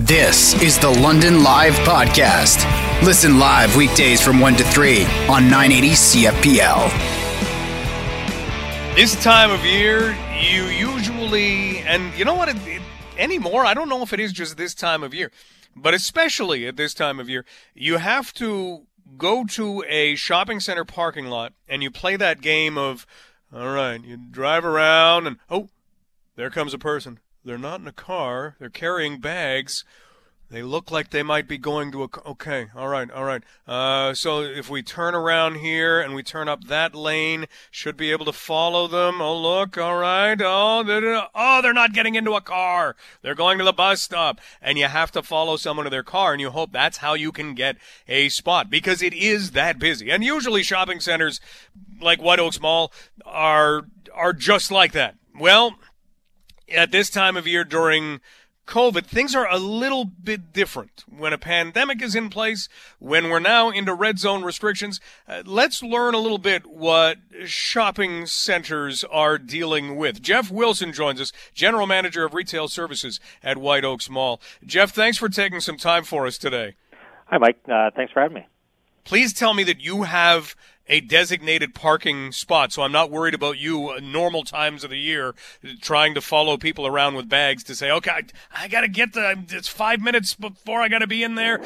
This is the London Live Podcast. Listen live weekdays from 1 to 3 on 980 CFPL. This time of year, you usually, and you know what, anymore, I don't know if it is just this time of year, but especially at this time of year, you have to go to a shopping center parking lot and you play that game of, all right, you drive around and, oh, there comes a person. They're not in a car. They're carrying bags. They look like they might be going to a car. Okay, all right, all right. So if we turn around here and we turn up that lane, should be able to follow them. Oh, look, all right. They're not getting into a car. They're going to the bus stop. And you have to follow someone to their car, and you hope that's how you can get a spot because it is that busy. And usually shopping centers like White Oaks Mall are just like that. Well, at this time of year during COVID, things are a little bit different. When a pandemic is in place, when we're now into red zone restrictions, let's learn a little bit what shopping centers are dealing with. Jeff Wilson joins us, General Manager of Retail Services at White Oaks Mall. Jeff, thanks for taking some time for us today. Hi, Mike. Thanks for having me. Please tell me that you have a designated parking spot, so I'm not worried about you normal times of the year trying to follow people around with bags to say, okay, I got to get it's 5 minutes before I got to be in there.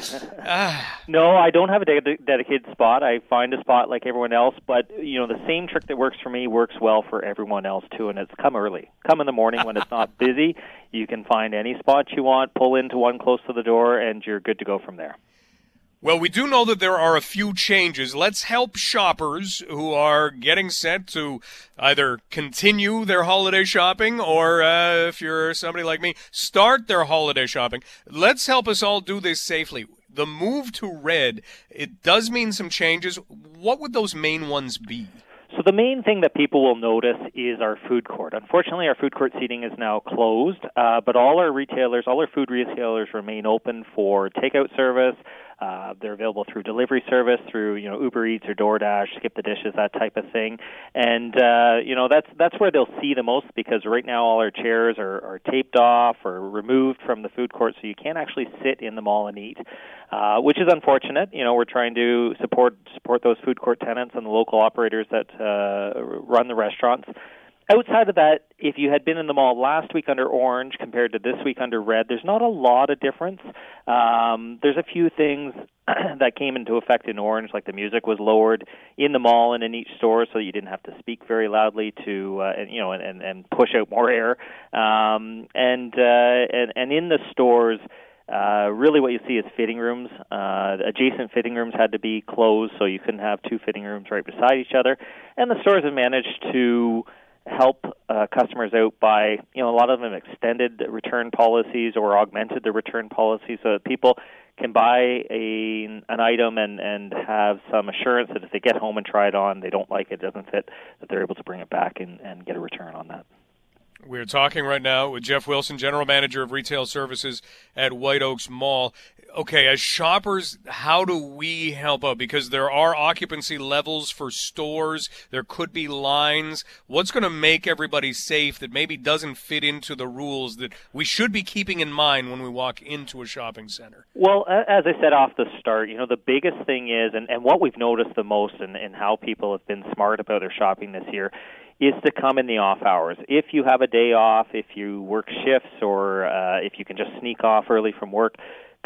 No, I don't have a dedicated spot. I find a spot like everyone else, but you know, the same trick that works for me works well for everyone else too, and it's come early. Come in the morning when it's not busy. You can find any spot you want, pull into one close to the door, and you're good to go from there. Well, we do know that there are a few changes. Let's help shoppers who are getting set to either continue their holiday shopping or, if you're somebody like me, start their holiday shopping. Let's help us all do this safely. The move to red, it does mean some changes. What would those main ones be? So the main thing that people will notice is our food court. Unfortunately, our food court seating is now closed, but all our food retailers remain open for takeout service. They're available through delivery service, through Uber Eats or DoorDash, Skip the Dishes, that type of thing. And that's where they'll see the most, because right now all our chairs are taped off or removed from the food court, so you can't actually sit in the mall and eat, which is unfortunate. We're trying to support those food court tenants and the local operators that run the restaurants. Outside of that, if you had been in the mall last week under orange compared to this week under red, there's not a lot of difference. There's a few things that came into effect in orange, like the music was lowered in the mall and in each store, so you didn't have to speak very loudly to and push out more air. And in the stores, really what you see is fitting rooms. Adjacent fitting rooms had to be closed, so you couldn't have two fitting rooms right beside each other. And the stores have managed to help customers out by, a lot of them extended return policies or augmented the return policy so that people can buy an item and have some assurance that if they get home and try it on, they don't like it, doesn't fit, that they're able to bring it back and get a return on that. We're talking right now with Jeff Wilson, General Manager of Retail Services at White Oaks Mall. Okay, as shoppers, how do we help out? Because there are occupancy levels for stores. There could be lines. What's going to make everybody safe that maybe doesn't fit into the rules that we should be keeping in mind when we walk into a shopping center? Well, as I said off the start, the biggest thing is, and what we've noticed the most and how people have been smart about their shopping this year, is to come in the off hours. If you have a day off, if you work shifts, or if you can just sneak off early from work,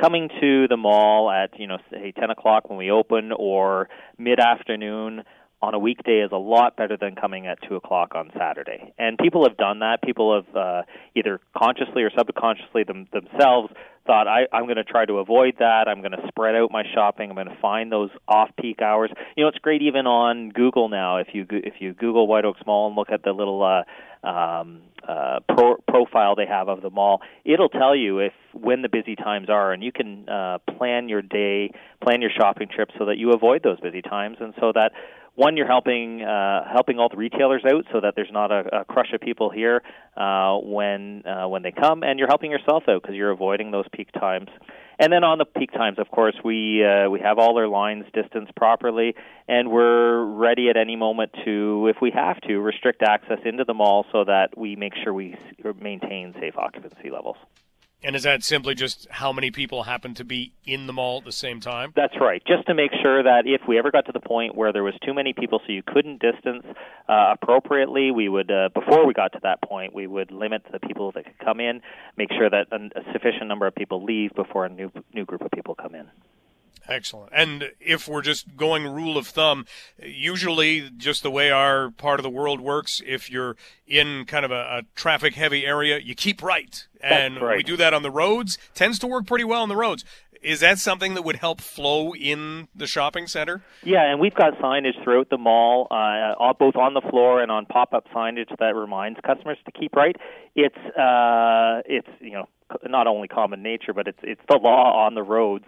coming to the mall at, say 10 o'clock when we open or mid-afternoon on a weekday is a lot better than coming at 2 o'clock on Saturday. And people have done that. People have either consciously or subconsciously themselves thought, I'm going to try to avoid that. I'm going to spread out my shopping. I'm going to find those off-peak hours. It's great even on Google now. If you Google White Oaks Mall and look at the little profile they have of the mall, it'll tell you when the busy times are, and you can plan your day, plan your shopping trip so that you avoid those busy times, and so that, one, you're helping all the retailers out so that there's not a crush of people here when they come, and you're helping yourself out because you're avoiding those peak times. And then on the peak times, of course, we have all our lines distanced properly, and we're ready at any moment to, if we have to, restrict access into the mall so that we make sure we maintain safe occupancy levels. And is that simply just how many people happen to be in the mall at the same time? That's right. Just to make sure that if we ever got to the point where there was too many people so you couldn't distance appropriately, we would, before we got to that point, we would limit the people that could come in, make sure that a sufficient number of people leave before a new group of people come in. Excellent. And if we're just going rule of thumb, usually just the way our part of the world works, if you're in kind of a traffic-heavy area, you keep right. And we do that on the roads. Tends to work pretty well on the roads. Is that something that would help flow in the shopping center? Yeah, and we've got signage throughout the mall, both on the floor and on pop-up signage that reminds customers to keep right. It's you know, not only common nature, but it's the law on the roads.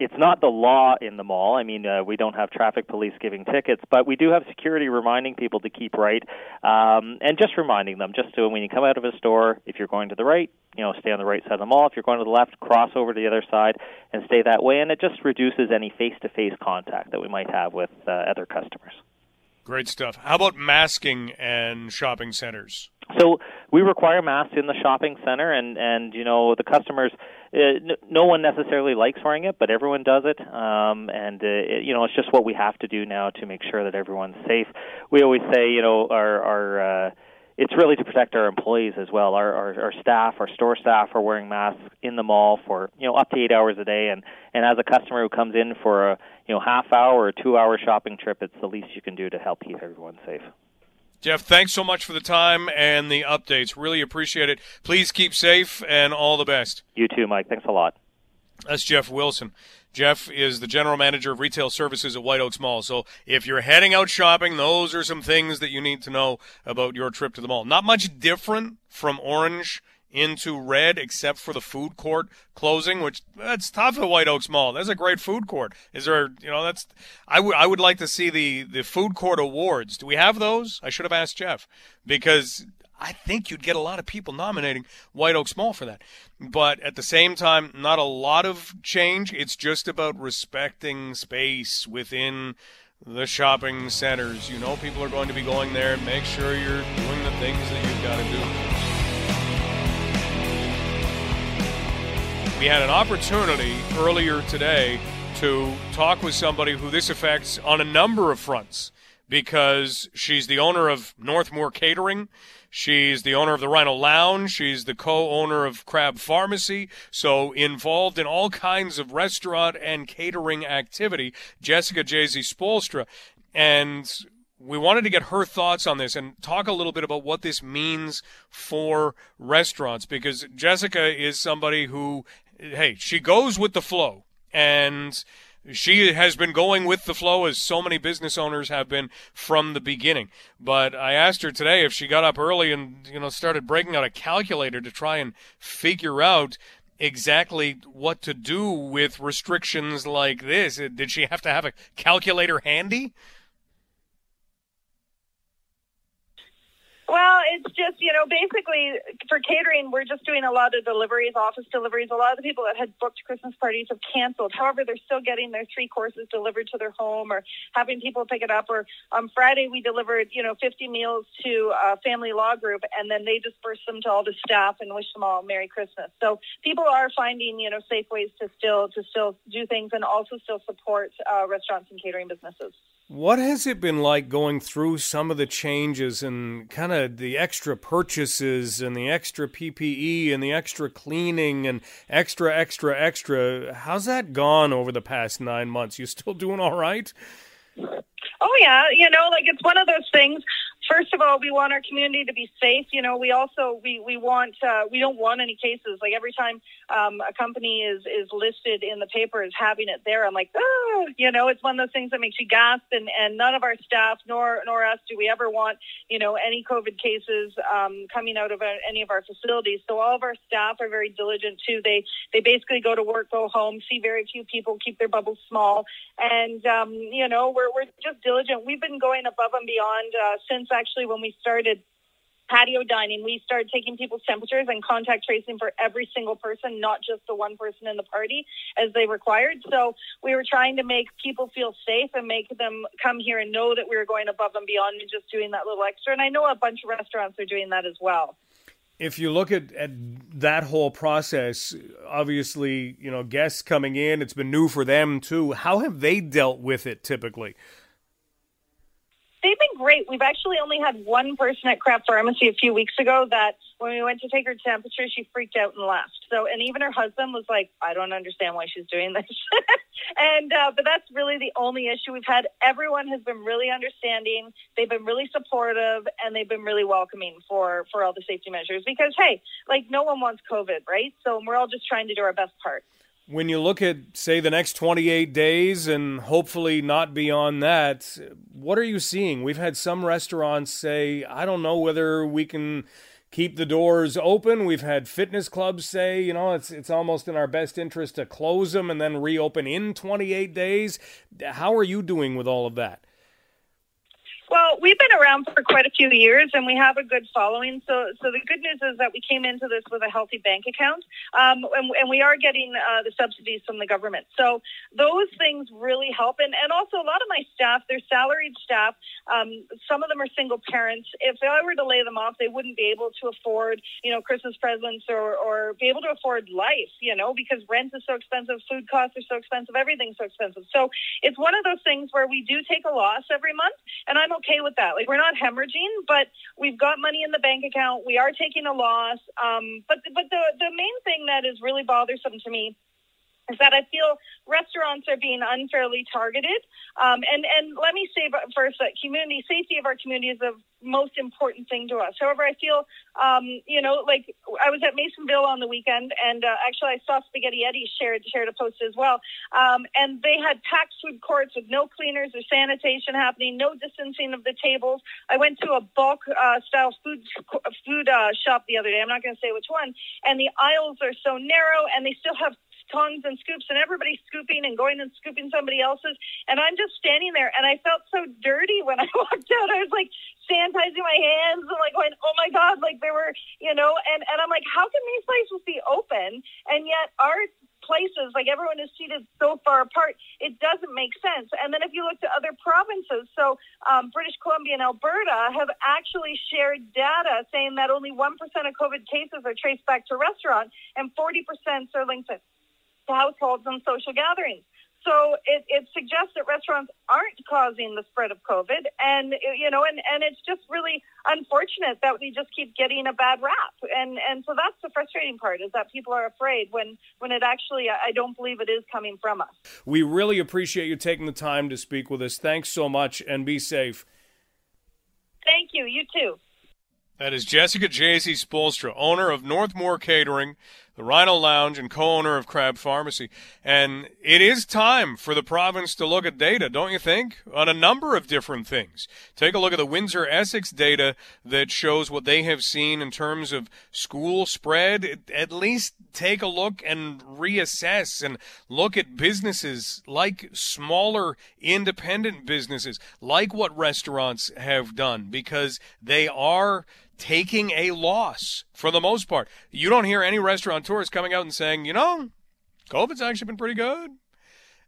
It's not the law in the mall. I mean, we don't have traffic police giving tickets, but we do have security reminding people to keep right, and just reminding them, just so when you come out of a store, if you're going to the right, you know, stay on the right side of the mall. If you're going to the left, cross over to the other side and stay that way. And it just reduces any face-to-face contact that we might have with other customers. Great stuff. How about masking and shopping centers? So we require masks in the shopping center, and you know, the customers, no one necessarily likes wearing it, but everyone does it, it's just what we have to do now to make sure that everyone's safe. We always say, you know, our it's really to protect our employees as well. Our staff, our store staff are wearing masks in the mall for, you know, up to 8 hours a day. And as a customer who comes in for a, you know, half hour or 2 hour shopping trip, it's the least you can do to help keep everyone safe. Jeff, thanks so much for the time and the updates. Really appreciate it. Please keep safe and all the best. You too, Mike. Thanks a lot. That's Jeff Wilson. Jeff is the general manager of retail services at White Oaks Mall. So if you're heading out shopping, those are some things that you need to know about your trip to the mall. Not much different from orange into red except for the food court closing, which that's tough at White Oaks Mall. That's a great food court. Is there, you know, that's, I would like to see the food court awards. Do we have those? I should have asked Jeff, because I think you'd get a lot of people nominating White Oaks Mall for that. But at the same time, not a lot of change. It's just about respecting space within the shopping centers. You know, people are going to be going there. Make sure you're doing the things that you've got to do. We had an opportunity earlier today to talk with somebody who this affects on a number of fronts, because she's the owner of Northmore Catering. She's the owner of the Rhino Lounge. She's the co-owner of Crab Pharmacy. So involved in all kinds of restaurant and catering activity, Jessica Jay-Z Spolstra. And we wanted to get her thoughts on this and talk a little bit about what this means for restaurants, because Jessica is somebody who, hey, she goes with the flow. And she has been going with the flow, as so many business owners have been from the beginning. But I asked her today if she got up early and, you know, started breaking out a calculator to try and figure out exactly what to do with restrictions like this. Did she have to have a calculator handy? Well, it's just, you know, basically for catering, we're just doing a lot of deliveries, office deliveries. A lot of the people that had booked Christmas parties have canceled. However, they're still getting their 3 courses delivered to their home, or having people pick it up. Or on Friday, we delivered, you know, 50 meals to a family law group, and then they dispersed them to all the staff and wished them all Merry Christmas. So people are finding, you know, safe ways to still do things, and also still support restaurants and catering businesses. What has it been like going through some of the changes and kind of the extra purchases and the extra PPE and the extra cleaning and extra? How's that gone over the past 9 months? You still doing all right? Oh, yeah. You know, like, it's one of those things. First of all, we want our community to be safe. You know, we also, we want, we don't want any cases. Like, every time a company is listed in the paper as having it there, I'm like, oh, you know, it's one of those things that makes you gasp. And none of our staff, nor us, do we ever want, you know, any COVID cases coming out of any of our facilities. So all of our staff are very diligent too. They basically go to work, go home, see very few people, keep their bubbles small. And, you know, we're just diligent. We've been going above and beyond since actually when we started patio dining. We started taking people's temperatures and contact tracing for every single person, not just the one person in the party, as they required. So we were trying to make people feel safe and make them come here and know that we were going above and beyond and just doing that little extra. And I know a bunch of restaurants are doing that as well. if you look at that whole process, obviously, you know, guests coming in, it's been new for them too. How have they dealt with it typically? They've been great. We've actually only had one person at Crab Pharmacy a few weeks ago that when we went to take her temperature, she freaked out and left. So, and even her husband was like, I don't understand why she's doing this. But that's really the only issue we've had. Everyone has been really understanding. They've been really supportive, and they've been really welcoming for all the safety measures because, hey, like no one wants COVID, right? So we're all just trying to do our best part. When you look at, say, the next 28 days and hopefully not beyond that, what are you seeing? We've had some restaurants say, I don't know whether we can keep the doors open. We've had fitness clubs say, you know, it's almost in our best interest to close them and then reopen in 28 days. How are you doing with all of that? Well, we've been around for quite a few years, and we have a good following. So the good news is that we came into this with a healthy bank account, and we are getting the subsidies from the government. So those things really help. And also a lot of my staff, they're salaried staff. Some of them are single parents. If I were to lay them off, they wouldn't be able to afford, you know, Christmas presents or be able to afford life, you know, because rent is so expensive, food costs are so expensive, everything's so expensive. So it's one of those things where we do take a loss every month, and I'm okay with that. Like, we're not hemorrhaging, but we've got money in the bank account. We are taking a loss. But the main thing that is really bothersome to me is that I feel restaurants are being unfairly targeted. And let me say first that community safety of our community is of most important thing to us. However, I feel, you know, like I was at Masonville on the weekend, and actually I saw Spaghetti Eddie shared a post as well. And they had packed food courts with no cleaners or sanitation happening, no distancing of the tables. I went to a bulk style food shop the other day. I'm not going to say which one. And the aisles are so narrow, and they still have tongs and scoops, and everybody's scooping and going and scooping somebody else's, and I'm just standing there, and I felt so dirty when I walked out. I was like sanitizing my hands and like going, oh my God, like they were, you know, and I'm like, how can these places be open and yet our places, like everyone is seated so far apart, it doesn't make sense. And then if you look to other provinces, so British Columbia and Alberta have actually shared data saying that only 1% of COVID cases are traced back to restaurants and 40% are linked to households and social gatherings. So it suggests that restaurants aren't causing the spread of COVID. And, you know, and it's just really unfortunate that we just keep getting a bad rap. And so that's the frustrating part, is that people are afraid when it actually, I don't believe it is coming from us. We really appreciate you taking the time to speak with us. Thanks so much, and be safe. Thank you. You too. That is Jessica J.C. Spoelstra, owner of Northmore Catering, the Rhino Lounge, and co-owner of Crab Pharmacy. And it is time for the province to look at data, don't you think, on a number of different things. Take a look at the Windsor-Essex data that shows what they have seen in terms of school spread. At least take a look and reassess and look at businesses like smaller independent businesses, like what restaurants have done, because they are taking a loss for the most part. You don't hear any restaurateurs coming out and saying, you know, COVID's actually been pretty good.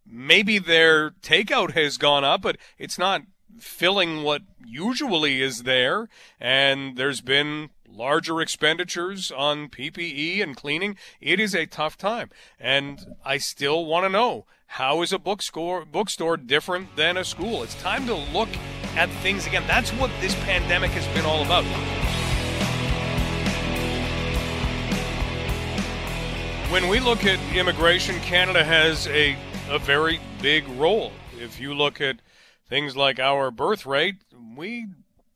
Maybe their takeout has gone up, but it's not filling what usually is there, and there's been larger expenditures on PPE and cleaning. It is a tough time, and I still want to know, how is a bookstore different than a school? It's time to look at things again. That's what this pandemic has been all about. When we look at immigration, Canada has a very big role. If you look at things like our birth rate, we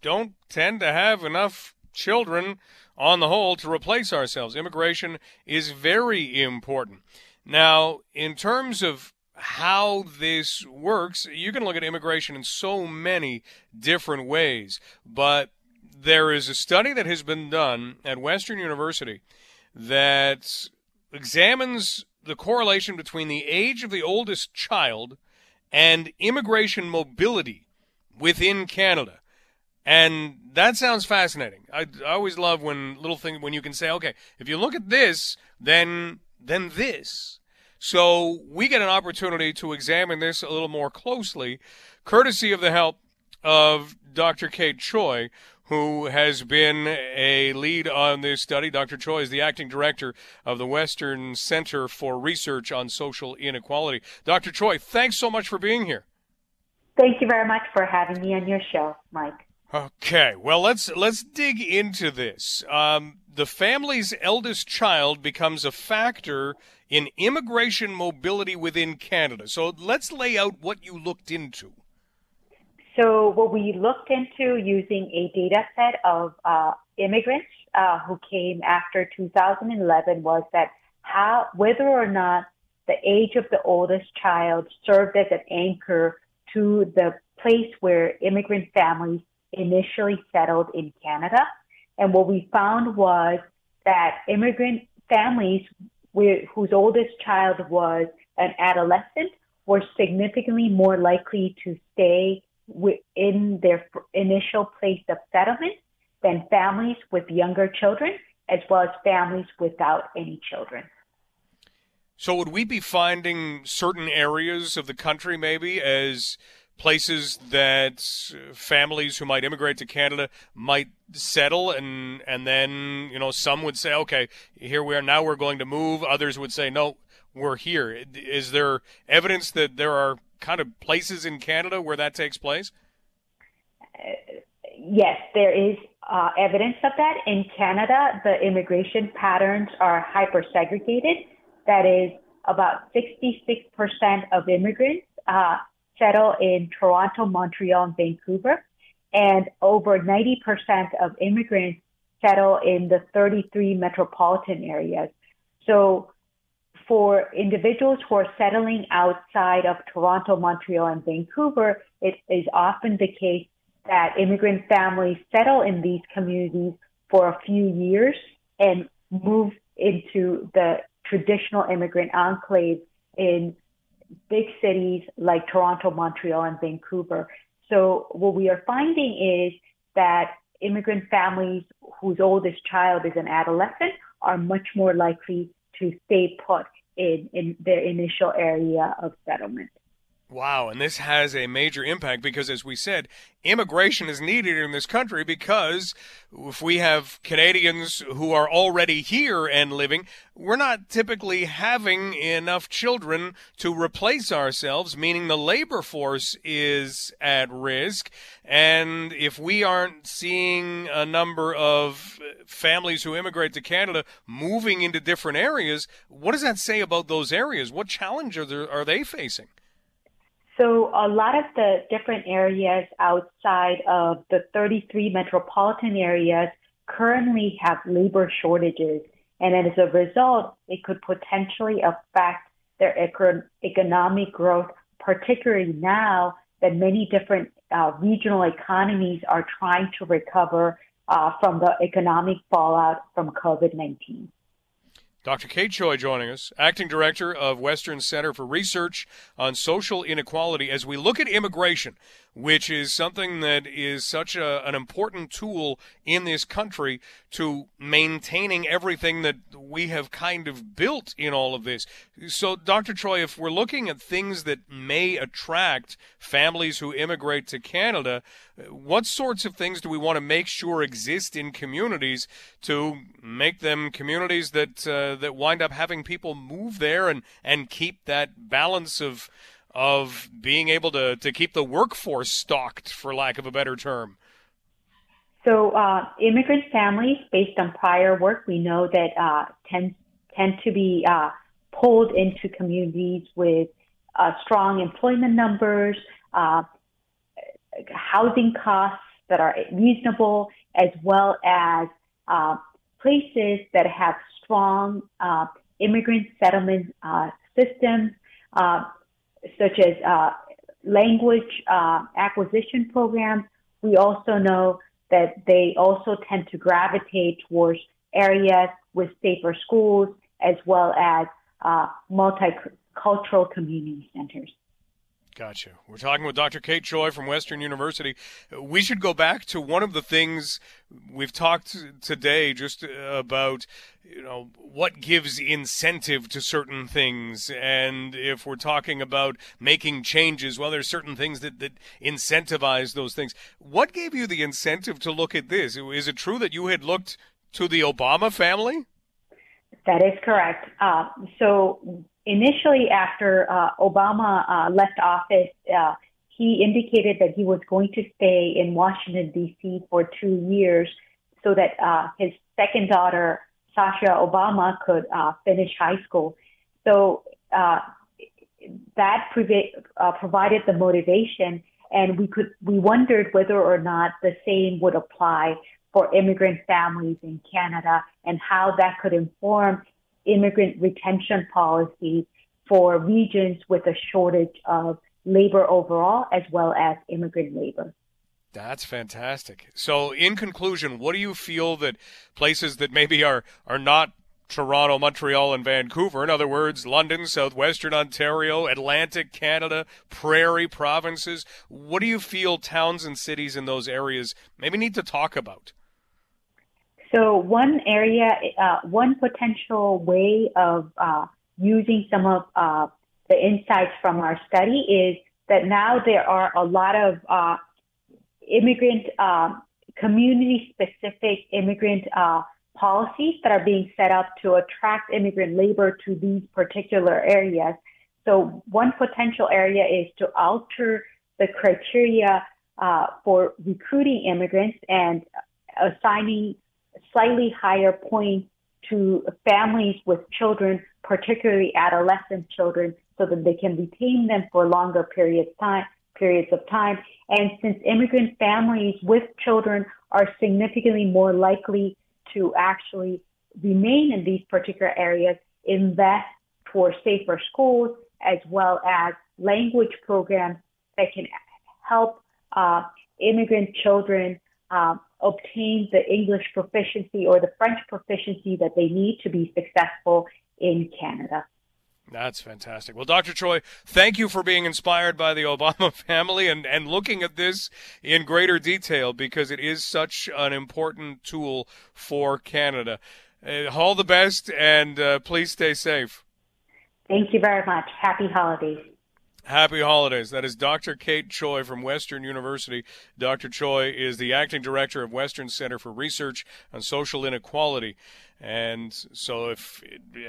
don't tend to have enough children on the whole to replace ourselves. Immigration is very important. Now, in terms of how this works, you can look at immigration in so many different ways, but there is a study that has been done at Western University that examines the correlation between the age of the oldest child and immigration mobility within Canada. And that sounds fascinating. I always love when little things, when you can say, okay, if you look at this, then this. So we get an opportunity to examine this a little more closely, courtesy of the help of Dr. Kate Choi, who has been a lead on this study. Dr. Choi is the acting director of the Western Center for Research on Social Inequality. Dr. Choi, thanks so much for being here. Thank you very much for having me on your show, Mike. Okay, well, let's dig into this. The family's eldest child becomes a factor in immigration mobility within Canada. So let's lay out what you looked into. So what we looked into using a data set of immigrants who came after 2011 was that whether or not the age of the oldest child served as an anchor to the place where immigrant families initially settled in Canada. And what we found was that immigrant families whose oldest child was an adolescent were significantly more likely to stay within their initial place of settlement than families with younger children, as well as families without any children. So would we be finding certain areas of the country maybe as places that families who might immigrate to Canada might settle, and then, you know, some would say, okay, here we are, now we're going to move. Others would say, no, we're here. Is there evidence that there are kind of places in Canada where that takes place? Yes, there is evidence of that. In Canada, the immigration patterns are hyper-segregated. That is, about 66% of immigrants settle in Toronto, Montreal, and Vancouver, and over 90% of immigrants settle in the 33 metropolitan areas. So for individuals who are settling outside of Toronto, Montreal, and Vancouver, it is often the case that immigrant families settle in these communities for a few years and move into the traditional immigrant enclaves in big cities like Toronto, Montreal, and Vancouver. So what we are finding is that immigrant families whose oldest child is an adolescent are much more likely to stay put in their initial area of settlement. Wow, and this has a major impact because, as we said, immigration is needed in this country because if we have Canadians who are already here and living, we're not typically having enough children to replace ourselves, meaning the labor force is at risk. And if we aren't seeing a number of families who immigrate to Canada moving into different areas, what does that say about those areas? What challenges are they facing? So a lot of the different areas outside of the 33 metropolitan areas currently have labor shortages. And as a result, it could potentially affect their economic growth, particularly now that many different regional economies are trying to recover from the economic fallout from COVID-19. Dr. Kate Choi joining us, Acting Director of Western Center for Research on Social Inequality. As we look at immigration, which is something that is such an important tool in this country to maintaining everything that we have kind of built in all of this. So, Dr. Choi, if we're looking at things that may attract families who immigrate to Canada, what sorts of things do we want to make sure exist in communities to make them communities that that wind up having people move there and keep that balance of being able to keep the workforce stocked, for lack of a better term? So immigrant families, based on prior work, we know that tend to be pulled into communities with strong employment numbers, housing costs that are reasonable, as well as places that have strong immigrant settlement systems, such as language acquisition programs. We also know that they also tend to gravitate towards areas with safer schools, as well as multicultural community centers. Gotcha. We're talking with Dr. Kate Choi from Western University. We should go back to one of the things we've talked today just about, you know, what gives incentive to certain things. And if we're talking about making changes, well, there's certain things that incentivize those things. What gave you the incentive to look at this? Is it true that you had looked to the Obama family? That is correct. So initially, after Obama left office, he indicated that he was going to stay in Washington, D.C. for 2 years so that his second daughter, Sasha Obama, could finish high school. So that provided the motivation, and we wondered whether or not the same would apply for immigrant families in Canada and how that could inform immigrant retention policies for regions with a shortage of labor overall, as well as immigrant labor. That's fantastic. So in conclusion, what do you feel that places that maybe are not Toronto, Montreal, and Vancouver, in other words, London, southwestern Ontario, Atlantic Canada, prairie provinces, what do you feel towns and cities in those areas maybe need to talk about? So one area, one potential way of using some of the insights from our study is that now there are a lot of immigrant, community-specific immigrant policies that are being set up to attract immigrant labor to these particular areas. So one potential area is to alter the criteria for recruiting immigrants and assigning slightly higher points to families with children, particularly adolescent children, so that they can retain them for longer periods of time. And since immigrant families with children are significantly more likely to actually remain in these particular areas, invest for safer schools, as well as language programs that can help immigrant children obtain the English proficiency or the French proficiency that they need to be successful in Canada. That's fantastic. Well, Dr. Choi, thank you for being inspired by the Obama family and looking at this in greater detail, because it is such an important tool for Canada. All the best, and please stay safe. Thank you very much. Happy holidays. Happy holidays. That is Dr. Kate Choi from Western University. Dr. Choi is the acting director of Western Center for Research on Social Inequality. And so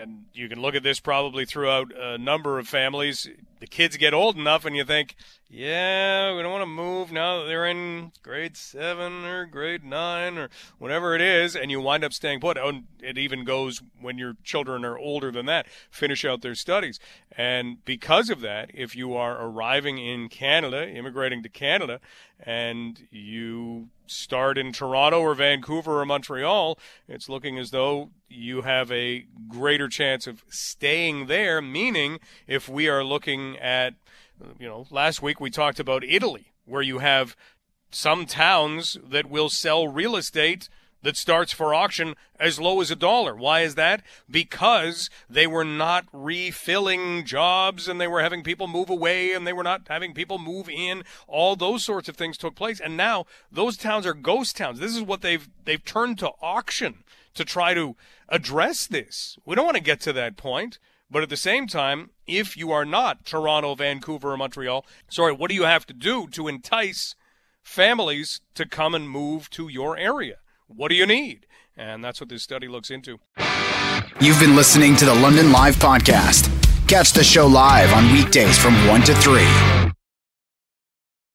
and you can look at this probably throughout a number of families. The kids get old enough and you think, yeah, we don't want to move now that they're in grade 7 or grade 9 or whatever it is, and you wind up staying put. And it even goes when your children are older than that, finish out their studies. And because of that, if you are arriving in Canada, immigrating to Canada, and you start in Toronto or Vancouver or Montreal, it's looking as though you have a greater chance of staying there, meaning if we are looking at, you know, last week we talked about Italy, where you have some towns that will sell real estate that starts for auction as low as $1. Why is that? Because they were not refilling jobs, and they were having people move away, and they were not having people move in. All those sorts of things took place, and now those towns are ghost towns. This is what they've turned to auction to try to address this. We don't want to get to that point. But at the same time, if you are not Toronto, Vancouver, or Montreal, what do you have to do to entice families to come and move to your area? What do you need? And that's what this study looks into. You've been listening to the London Live Podcast. Catch the show live on weekdays from 1 to 3.